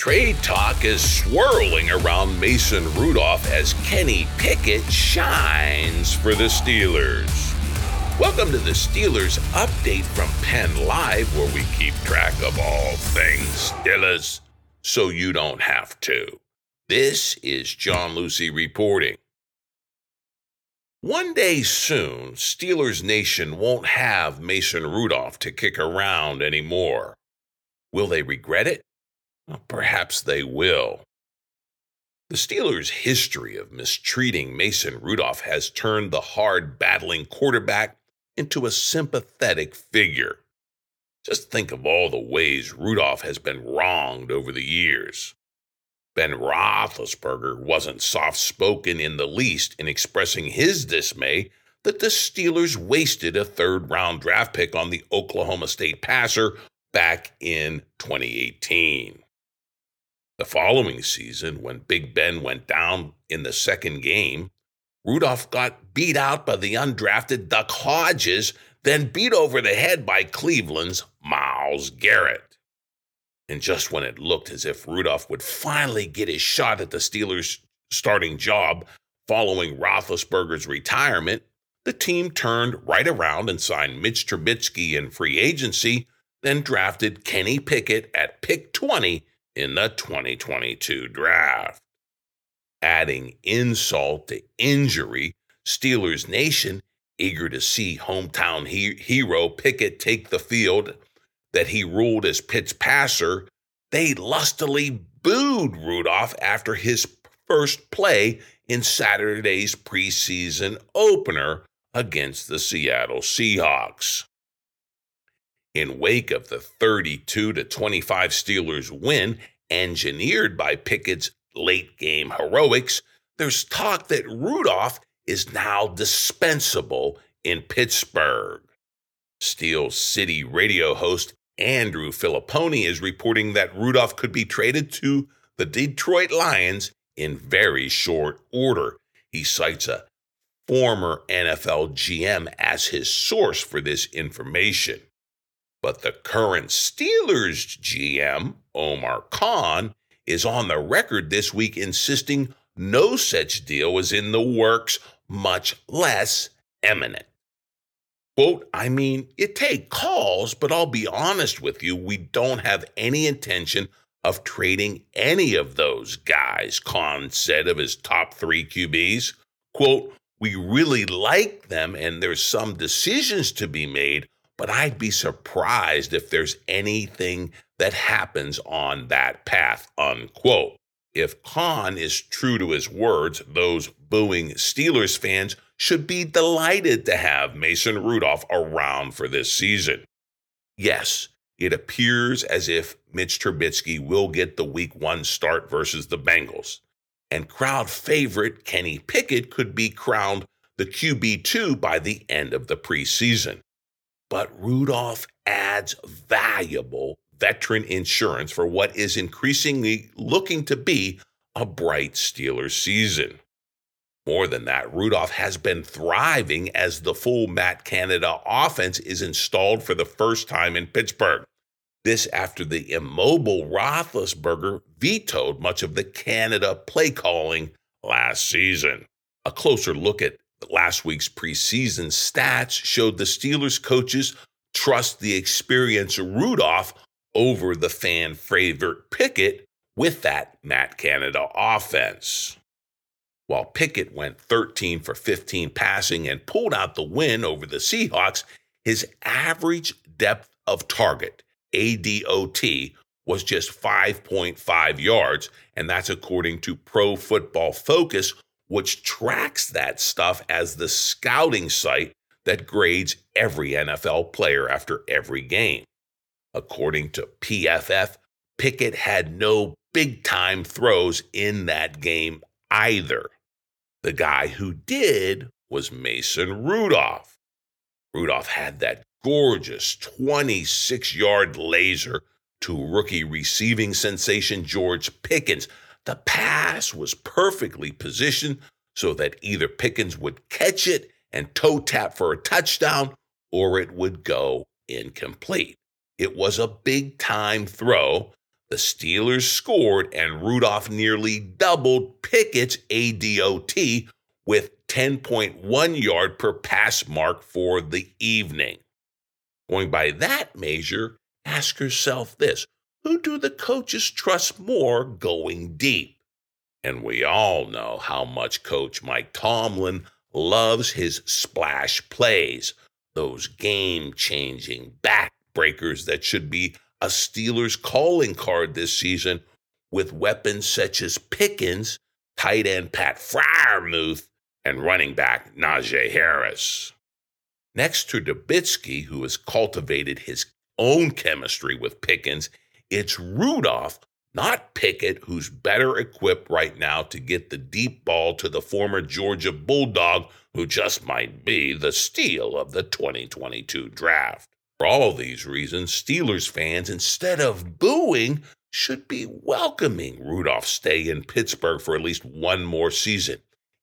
Trade talk is swirling around Mason Rudolph as Kenny Pickett shines for the Steelers. Welcome to the Steelers Update from Penn Live, where we keep track of all things Steelers, so you don't have to. This is John Lucy reporting. One day soon, Steelers Nation won't have Mason Rudolph to kick around anymore. Will they regret it? Perhaps they will. The Steelers' history of mistreating Mason Rudolph has turned the hard-battling quarterback into a sympathetic figure. Just think of all the ways Rudolph has been wronged over the years. Ben Roethlisberger wasn't soft-spoken in the least in expressing his dismay that the Steelers wasted a third-round draft pick on the Oklahoma State passer back in 2018. The following season, when Big Ben went down in the second game, Rudolph got beat out by the undrafted Duck Hodges, then beat over the head by Cleveland's Miles Garrett. And just when it looked as if Rudolph would finally get his shot at the Steelers' starting job following Roethlisberger's retirement, the team turned right around and signed Mitch Trubisky in free agency, then drafted Kenny Pickett at pick 20 in the 2022 draft. Adding insult to injury, Steelers Nation, eager to see hometown hero Pickett take the field that he ruled as Pitt's passer, they lustily booed Rudolph after his first play in Saturday's preseason opener against the Seattle Seahawks. In wake of the 32-25 Steelers win, engineered by Pickett's late-game heroics, there's talk that Rudolph is now dispensable in Pittsburgh. Steel City radio host Andrew Filipponi is reporting that Rudolph could be traded to the Detroit Lions in very short order. He cites a former NFL GM as his source for this information. But the current Steelers GM, Omar Khan, is on the record this week insisting no such deal is in the works, much less imminent. Quote, you take calls, but I'll be honest with you, we don't have any intention of trading any of those guys, Khan said of his top three QBs. Quote, we really like them and there's some decisions to be made, but I'd be surprised if there's anything that happens on that path, unquote. If Khan is true to his words, those booing Steelers fans should be delighted to have Mason Rudolph around for this season. Yes, it appears as if Mitch Trubisky will get the Week 1 start versus the Bengals, and crowd favorite Kenny Pickett could be crowned the QB2 by the end of the preseason. But Rudolph adds valuable veteran insurance for what is increasingly looking to be a bright Steelers season. More than that, Rudolph has been thriving as the full Matt Canada offense is installed for the first time in Pittsburgh. This after the immobile Roethlisberger vetoed much of the Canada play calling last season. A closer look at last week's preseason stats showed the Steelers coaches trust the experienced Rudolph over the fan favorite Pickett with that Matt Canada offense. While Pickett went 13 for 15 passing and pulled out the win over the Seahawks, his average depth of target, ADOT, was just 5.5 yards, and that's according to Pro Football Focus, which tracks that stuff as the scouting site that grades every NFL player after every game. According to PFF, Pickett had no big-time throws in that game either. The guy who did was Mason Rudolph. Rudolph had that gorgeous 26-yard laser to rookie receiving sensation George Pickens. The pass was perfectly positioned so that either Pickens would catch it and toe-tap for a touchdown, or it would go incomplete. It was a big-time throw. The Steelers scored, and Rudolph nearly doubled Pickett's ADOT with 10.1 yard per pass mark for the evening. Going by that measure, ask yourself this: who do the coaches trust more going deep? And we all know how much Coach Mike Tomlin loves his splash plays, those game-changing backbreakers that should be a Steelers calling card this season, with weapons such as Pickens, tight end Pat Fryermuth, and running back Najee Harris. Next to Trubisky, who has cultivated his own chemistry with Pickens, it's Rudolph, not Pickett, who's better equipped right now to get the deep ball to the former Georgia Bulldog, who just might be the steal of the 2022 draft. For all these reasons, Steelers fans, instead of booing, should be welcoming Rudolph's stay in Pittsburgh for at least one more season.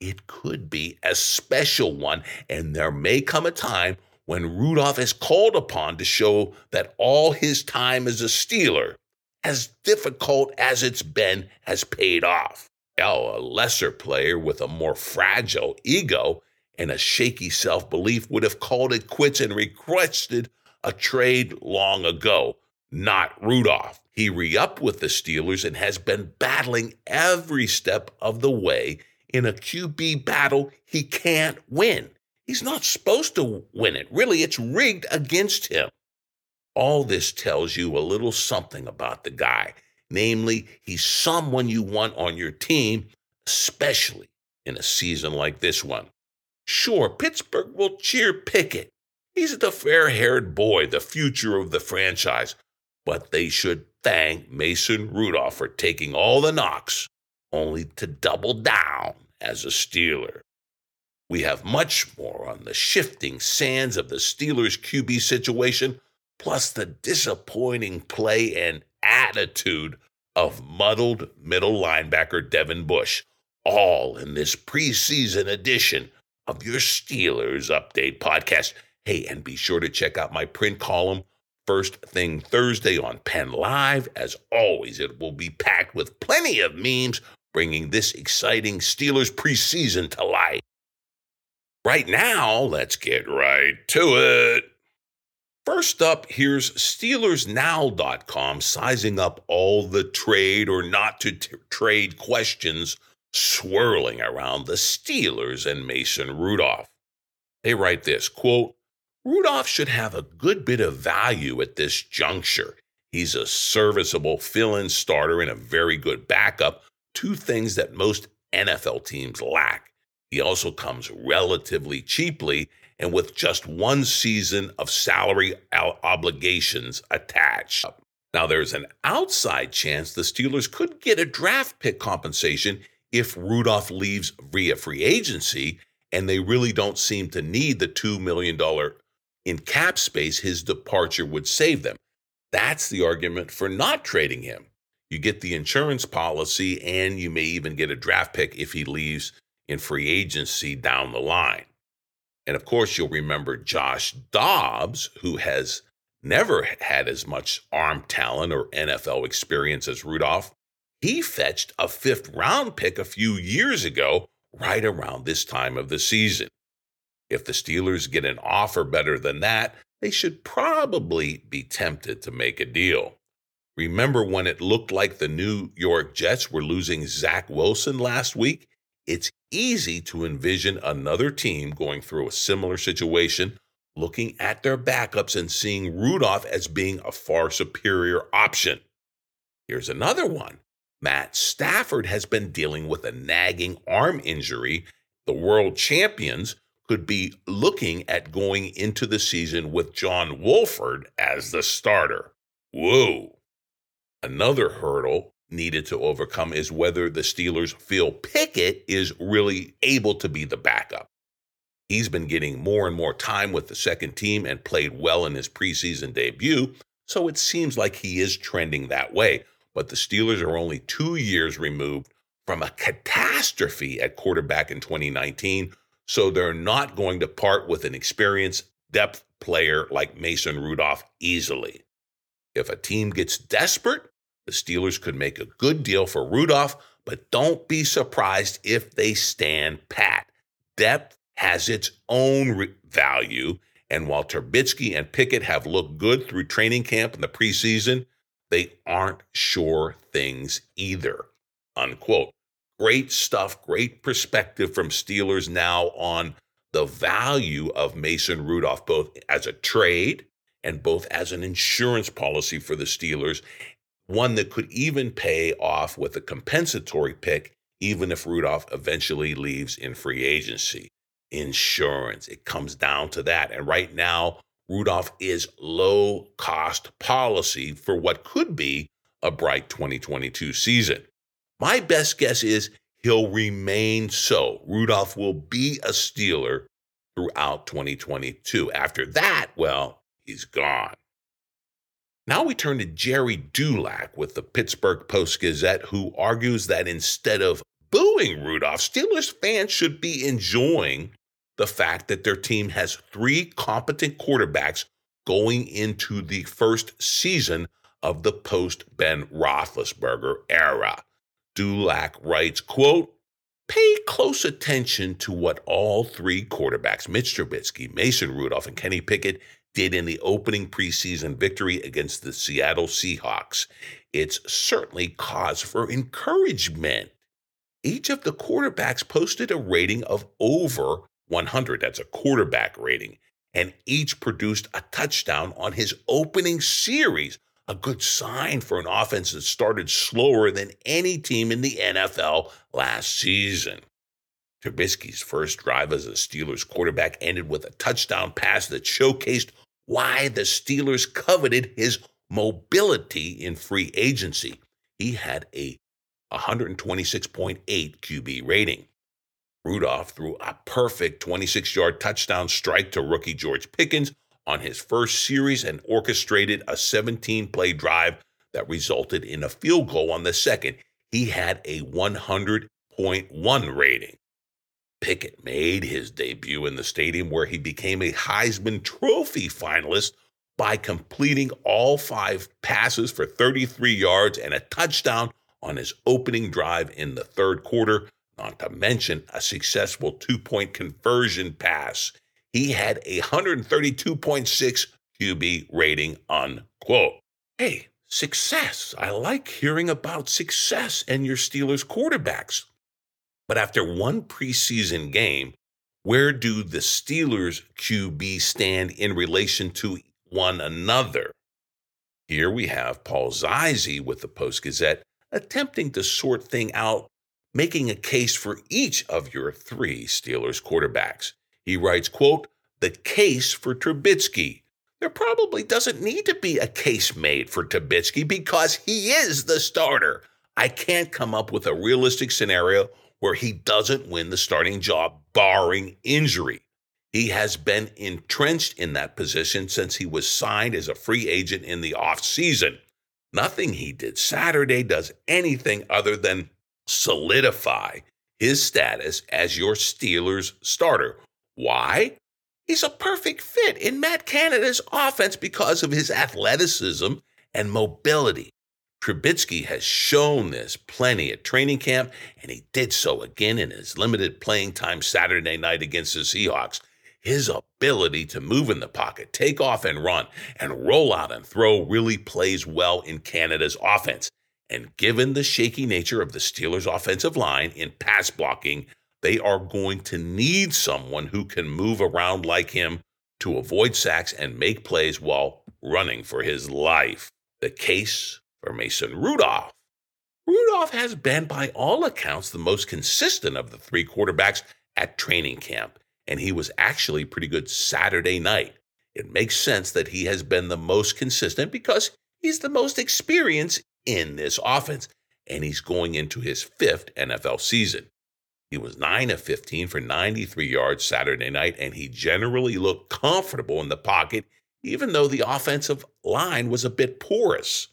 It could be a special one, and there may come a time when Rudolph is called upon to show that all his time as a Steeler, as difficult as it's been, has paid off. Now, a lesser player with a more fragile ego and a shaky self-belief would have called it quits and requested a trade long ago, not Rudolph. He re-upped with the Steelers and has been battling every step of the way in a QB battle he can't win. He's not supposed to win it. Really, it's rigged against him. All this tells you a little something about the guy. Namely, he's someone you want on your team, especially in a season like this one. Sure, Pittsburgh will cheer Pickett. He's the fair-haired boy, the future of the franchise. But they should thank Mason Rudolph for taking all the knocks, only to double down as a Steeler. We have much more on the shifting sands of the Steelers' QB situation, plus the disappointing play and attitude of muddled middle linebacker Devin Bush, all in this preseason edition of your Steelers Update podcast. Hey, and be sure to check out my print column first thing Thursday on Penn Live. As always, it will be packed with plenty of memes, bringing this exciting Steelers preseason to life. Right now, let's get right to it. First up, here's SteelersNow.com sizing up all the trade or not to trade questions swirling around the Steelers and Mason Rudolph. They write this, quote, "Rudolph should have a good bit of value at this juncture. He's a serviceable fill-in starter and a very good backup, two things that most NFL teams lack. He also comes relatively cheaply and with just one season of salary obligations attached. Now, there's an outside chance the Steelers could get a draft pick compensation if Rudolph leaves via free agency, and they really don't seem to need the $2 million in cap space his departure would save them. That's the argument for not trading him. You get the insurance policy, and you may even get a draft pick if he leaves in free agency down the line." And of course, you'll remember Josh Dobbs, who has never had as much arm talent or NFL experience as Rudolph. He fetched a fifth-round pick a few years ago, right around this time of the season. If the Steelers get an offer better than that, they should probably be tempted to make a deal. Remember when it looked like the New York Jets were losing Zach Wilson last week? It's easy to envision another team going through a similar situation, looking at their backups and seeing Rudolph as being a far superior option. Here's another one. Matt Stafford has been dealing with a nagging arm injury. The world champions could be looking at going into the season with John Wolford as the starter. Whoa! Another hurdle needed to overcome is whether the Steelers feel Pickett is really able to be the backup. He's been getting more and more time with the second team and played well in his preseason debut, so it seems like he is trending that way. But the Steelers are only 2 years removed from a catastrophe at quarterback in 2019, so they're not going to part with an experienced depth player like Mason Rudolph easily. If a team gets desperate, the Steelers could make a good deal for Rudolph, but don't be surprised if they stand pat. Depth has its own value, and while Trubisky and Pickett have looked good through training camp and the preseason, they aren't sure things either, unquote. Great stuff, great perspective from Steelers Now on the value of Mason Rudolph, both as a trade and both as an insurance policy for the Steelers, one that could even pay off with a compensatory pick, even if Rudolph eventually leaves in free agency. Insurance, it comes down to that. And right now, Rudolph is low-cost policy for what could be a bright 2022 season. My best guess is he'll remain so. Rudolph will be a Steeler throughout 2022. After that, well, he's gone. Now we turn to Jerry Dulac with the Pittsburgh Post-Gazette, who argues that instead of booing Rudolph, Steelers fans should be enjoying the fact that their team has three competent quarterbacks going into the first season of the post-Ben Roethlisberger era. Dulac writes, quote, "Pay close attention to what all three quarterbacks, Mitch Trubisky, Mason Rudolph, and Kenny Pickett, did in the opening preseason victory against the Seattle Seahawks. It's certainly cause for encouragement. Each of the quarterbacks posted a rating of over 100, that's a quarterback rating, and each produced a touchdown on his opening series, a good sign for an offense that started slower than any team in the NFL last season. Trubisky's first drive as a Steelers quarterback ended with a touchdown pass that showcased why the Steelers coveted his mobility in free agency. He had a 126.8 QB rating. Rudolph threw a perfect 26-yard touchdown strike to rookie George Pickens on his first series and orchestrated a 17-play drive that resulted in a field goal on the second. He had a 100.1 rating. Pickett made his debut in the stadium where he became a Heisman Trophy finalist by completing all five passes for 33 yards and a touchdown on his opening drive in the third quarter, not to mention a successful two-point conversion pass. He had a 132.6 QB rating, unquote." Hey, success. I like hearing about success and your Steelers quarterbacks. But after one preseason game, where do the Steelers QB stand in relation to one another? Here we have Paul Zeise with the Post-Gazette attempting to sort thing out, making a case for each of your three Steelers quarterbacks. He writes, quote, "The case for Trubisky. There probably doesn't need to be a case made for Trubisky because he is the starter. I can't come up with a realistic scenario where he doesn't win the starting job, barring injury. He has been entrenched in that position since he was signed as a free agent in the offseason. Nothing he did Saturday does anything other than solidify his status as your Steelers starter. Why? He's a perfect fit in Matt Canada's offense because of his athleticism and mobility. Trubisky has shown this plenty at training camp, and he did so again in his limited playing time Saturday night against the Seahawks. His ability to move in the pocket, take off and run, and roll out and throw really plays well in Canada's offense. And given the shaky nature of the Steelers' offensive line in pass blocking, they are going to need someone who can move around like him to avoid sacks and make plays while running for his life. The case for Mason Rudolph. Rudolph has been, by all accounts, the most consistent of the three quarterbacks at training camp, and he was actually pretty good Saturday night. It makes sense that he has been the most consistent because he's the most experienced in this offense, and he's going into his fifth NFL season. He was 9 of 15 for 93 yards Saturday night, and he generally looked comfortable in the pocket, even though the offensive line was a bit porous.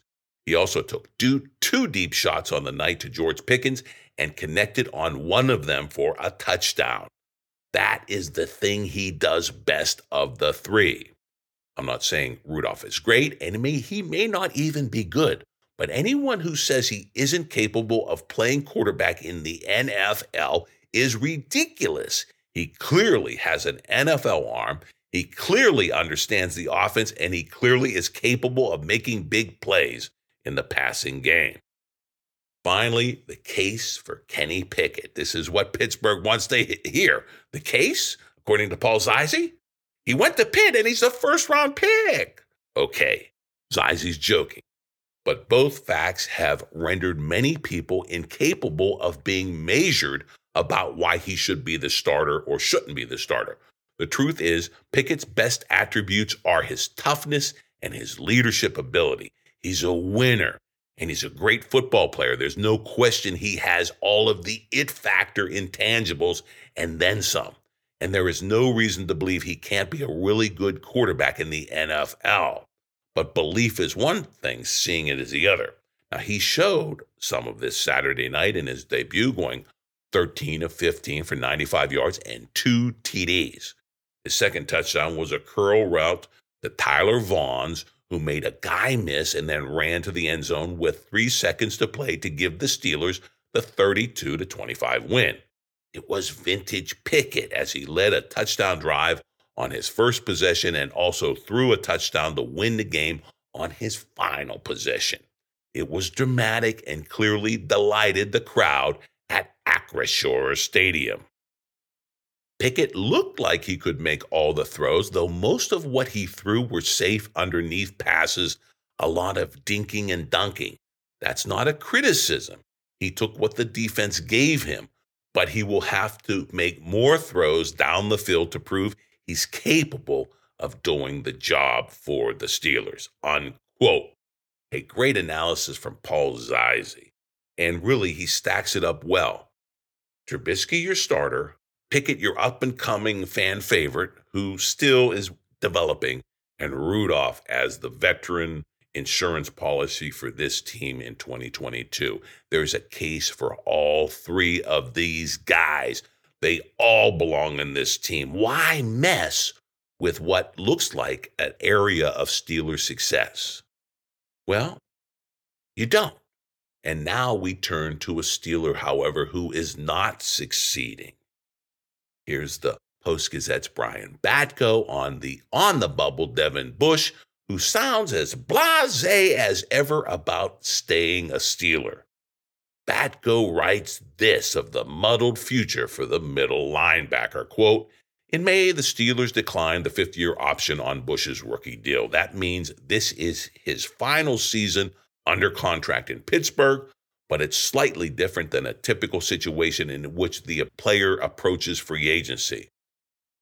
He also took two deep shots on the night to George Pickens and connected on one of them for a touchdown. That is the thing he does best of the three. I'm not saying Rudolph is great, and he may not even be good, but anyone who says he isn't capable of playing quarterback in the NFL is ridiculous. He clearly has an NFL arm, he clearly understands the offense, and he clearly is capable of making big plays in the passing game. Finally, the case for Kenny Pickett. This is what Pittsburgh wants to hear. The case, according to Paul Zeise, he went to Pitt and he's a first-round pick. Okay, Zeise's joking. But both facts have rendered many people incapable of being measured about why he should be the starter or shouldn't be the starter. The truth is, Pickett's best attributes are his toughness and his leadership ability. He's a winner, and he's a great football player. There's no question he has all of the it factor intangibles and then some. And there is no reason to believe he can't be a really good quarterback in the NFL. But belief is one thing, seeing it is the other. Now, he showed some of this Saturday night in his debut, going 13 of 15 for 95 yards and 2 TDs. His second touchdown was a curl route to Tyler Vaughns, who made a guy miss and then ran to the end zone with 3 seconds to play to give the Steelers the 32-25 win. It was vintage Pickett as he led a touchdown drive on his first possession and also threw a touchdown to win the game on his final possession. It was dramatic and clearly delighted the crowd at Acrisure Stadium. Pickett looked like he could make all the throws, though most of what he threw were safe underneath passes, a lot of dinking and dunking. That's not a criticism. He took what the defense gave him, but he will have to make more throws down the field to prove he's capable of doing the job for the Steelers, unquote. A great analysis from Paul Zeise, and really he stacks it up well. Trubisky, your starter. Pickett, your up-and-coming fan favorite, who still is developing, and Rudolph as the veteran insurance policy for this team in 2022. There's a case for all three of these guys. They all belong in this team. Why mess with what looks like an area of Steelers success? Well, you don't. And now we turn to a Steeler, however, who is not succeeding. Here's the Post-Gazette's Brian Batko on the bubble, Devin Bush, who sounds as blasé as ever about staying a Steeler. Batko writes this of the muddled future for the middle linebacker, quote, "In May, the Steelers declined the fifth-year option on Bush's rookie deal. That means this is his final season under contract in Pittsburgh, but it's slightly different than a typical situation in which the player approaches free agency.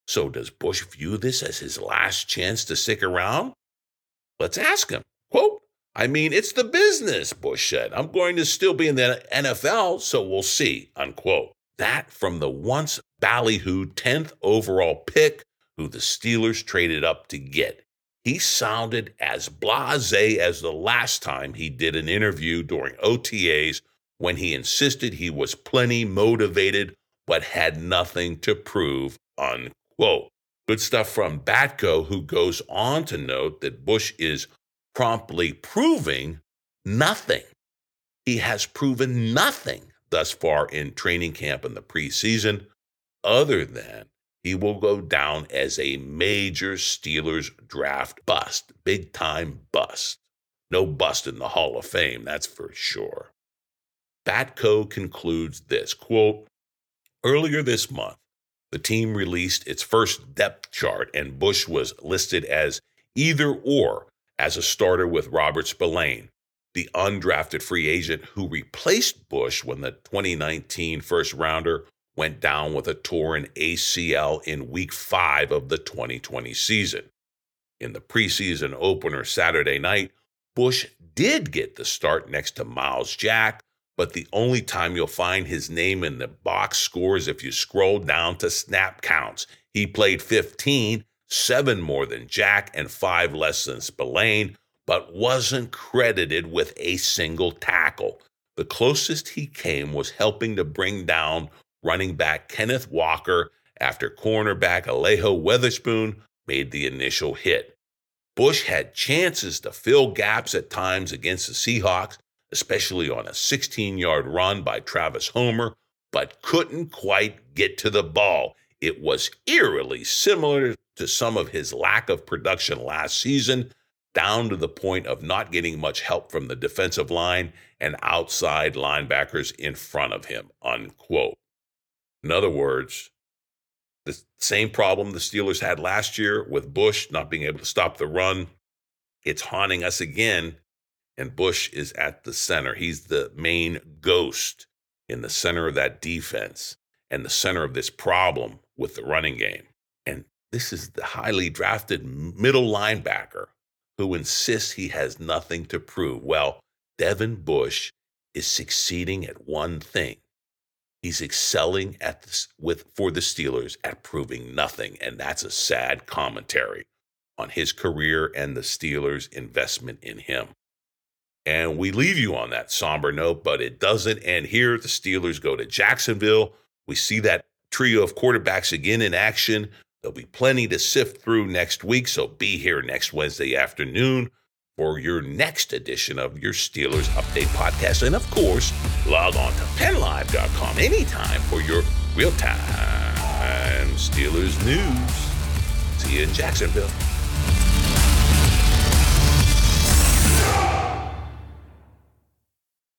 So does Bush view this as his last chance to stick around? Let's ask him." Quote, "I mean, it's the business," Bush said. "I'm going to still be in the NFL, so we'll see," unquote. That from the once ballyhooed 10th overall pick who the Steelers traded up to get. He sounded as blasé as the last time he did an interview during OTAs when he insisted he was plenty motivated but had nothing to prove, unquote. Good stuff from Batko, who goes on to note that Bush is promptly proving nothing. He has proven nothing thus far in training camp and the preseason, other than he will go down as a major Steelers draft bust, big-time bust. No bust in the Hall of Fame, that's for sure. Batko concludes this, quote, "Earlier this month, the team released its first depth chart, and Bush was listed as either or as a starter with Robert Spillane, the undrafted free agent who replaced Bush when the 2019 first-rounder went down with a torn ACL in week 5 of the 2020 season. In the preseason opener Saturday night, Bush did get the start next to Miles Jack, but the only time you'll find his name in the box score is if you scroll down to snap counts. He played 15, 7 more than Jack, and 5 less than Spillane, but wasn't credited with a single tackle. The closest he came was helping to bring down running back Kenneth Walker after cornerback Alejo Weatherspoon made the initial hit. Bush had chances to fill gaps at times against the Seahawks, especially on a 16-yard run by Travis Homer, but couldn't quite get to the ball. It was eerily similar to some of his lack of production last season, down to the point of not getting much help from the defensive line and outside linebackers in front of him, unquote. In other words, the same problem the Steelers had last year with Bush not being able to stop the run, it's haunting us again, and Bush is at the center. He's the main ghost in the center of that defense and the center of this problem with the running game. And this is the highly drafted middle linebacker who insists he has nothing to prove. Well, Devin Bush is succeeding at one thing. He's excelling for the Steelers at proving nothing, and that's a sad commentary on his career and the Steelers' investment in him. And we leave you on that somber note, but it doesn't end here. The Steelers go to Jacksonville. We see that trio of quarterbacks again in action. There'll be plenty to sift through next week, so be here next Wednesday afternoon for your next edition of your Steelers Update Podcast. And of course, log on to PennLive.com anytime for your real-time Steelers news. See you in Jacksonville.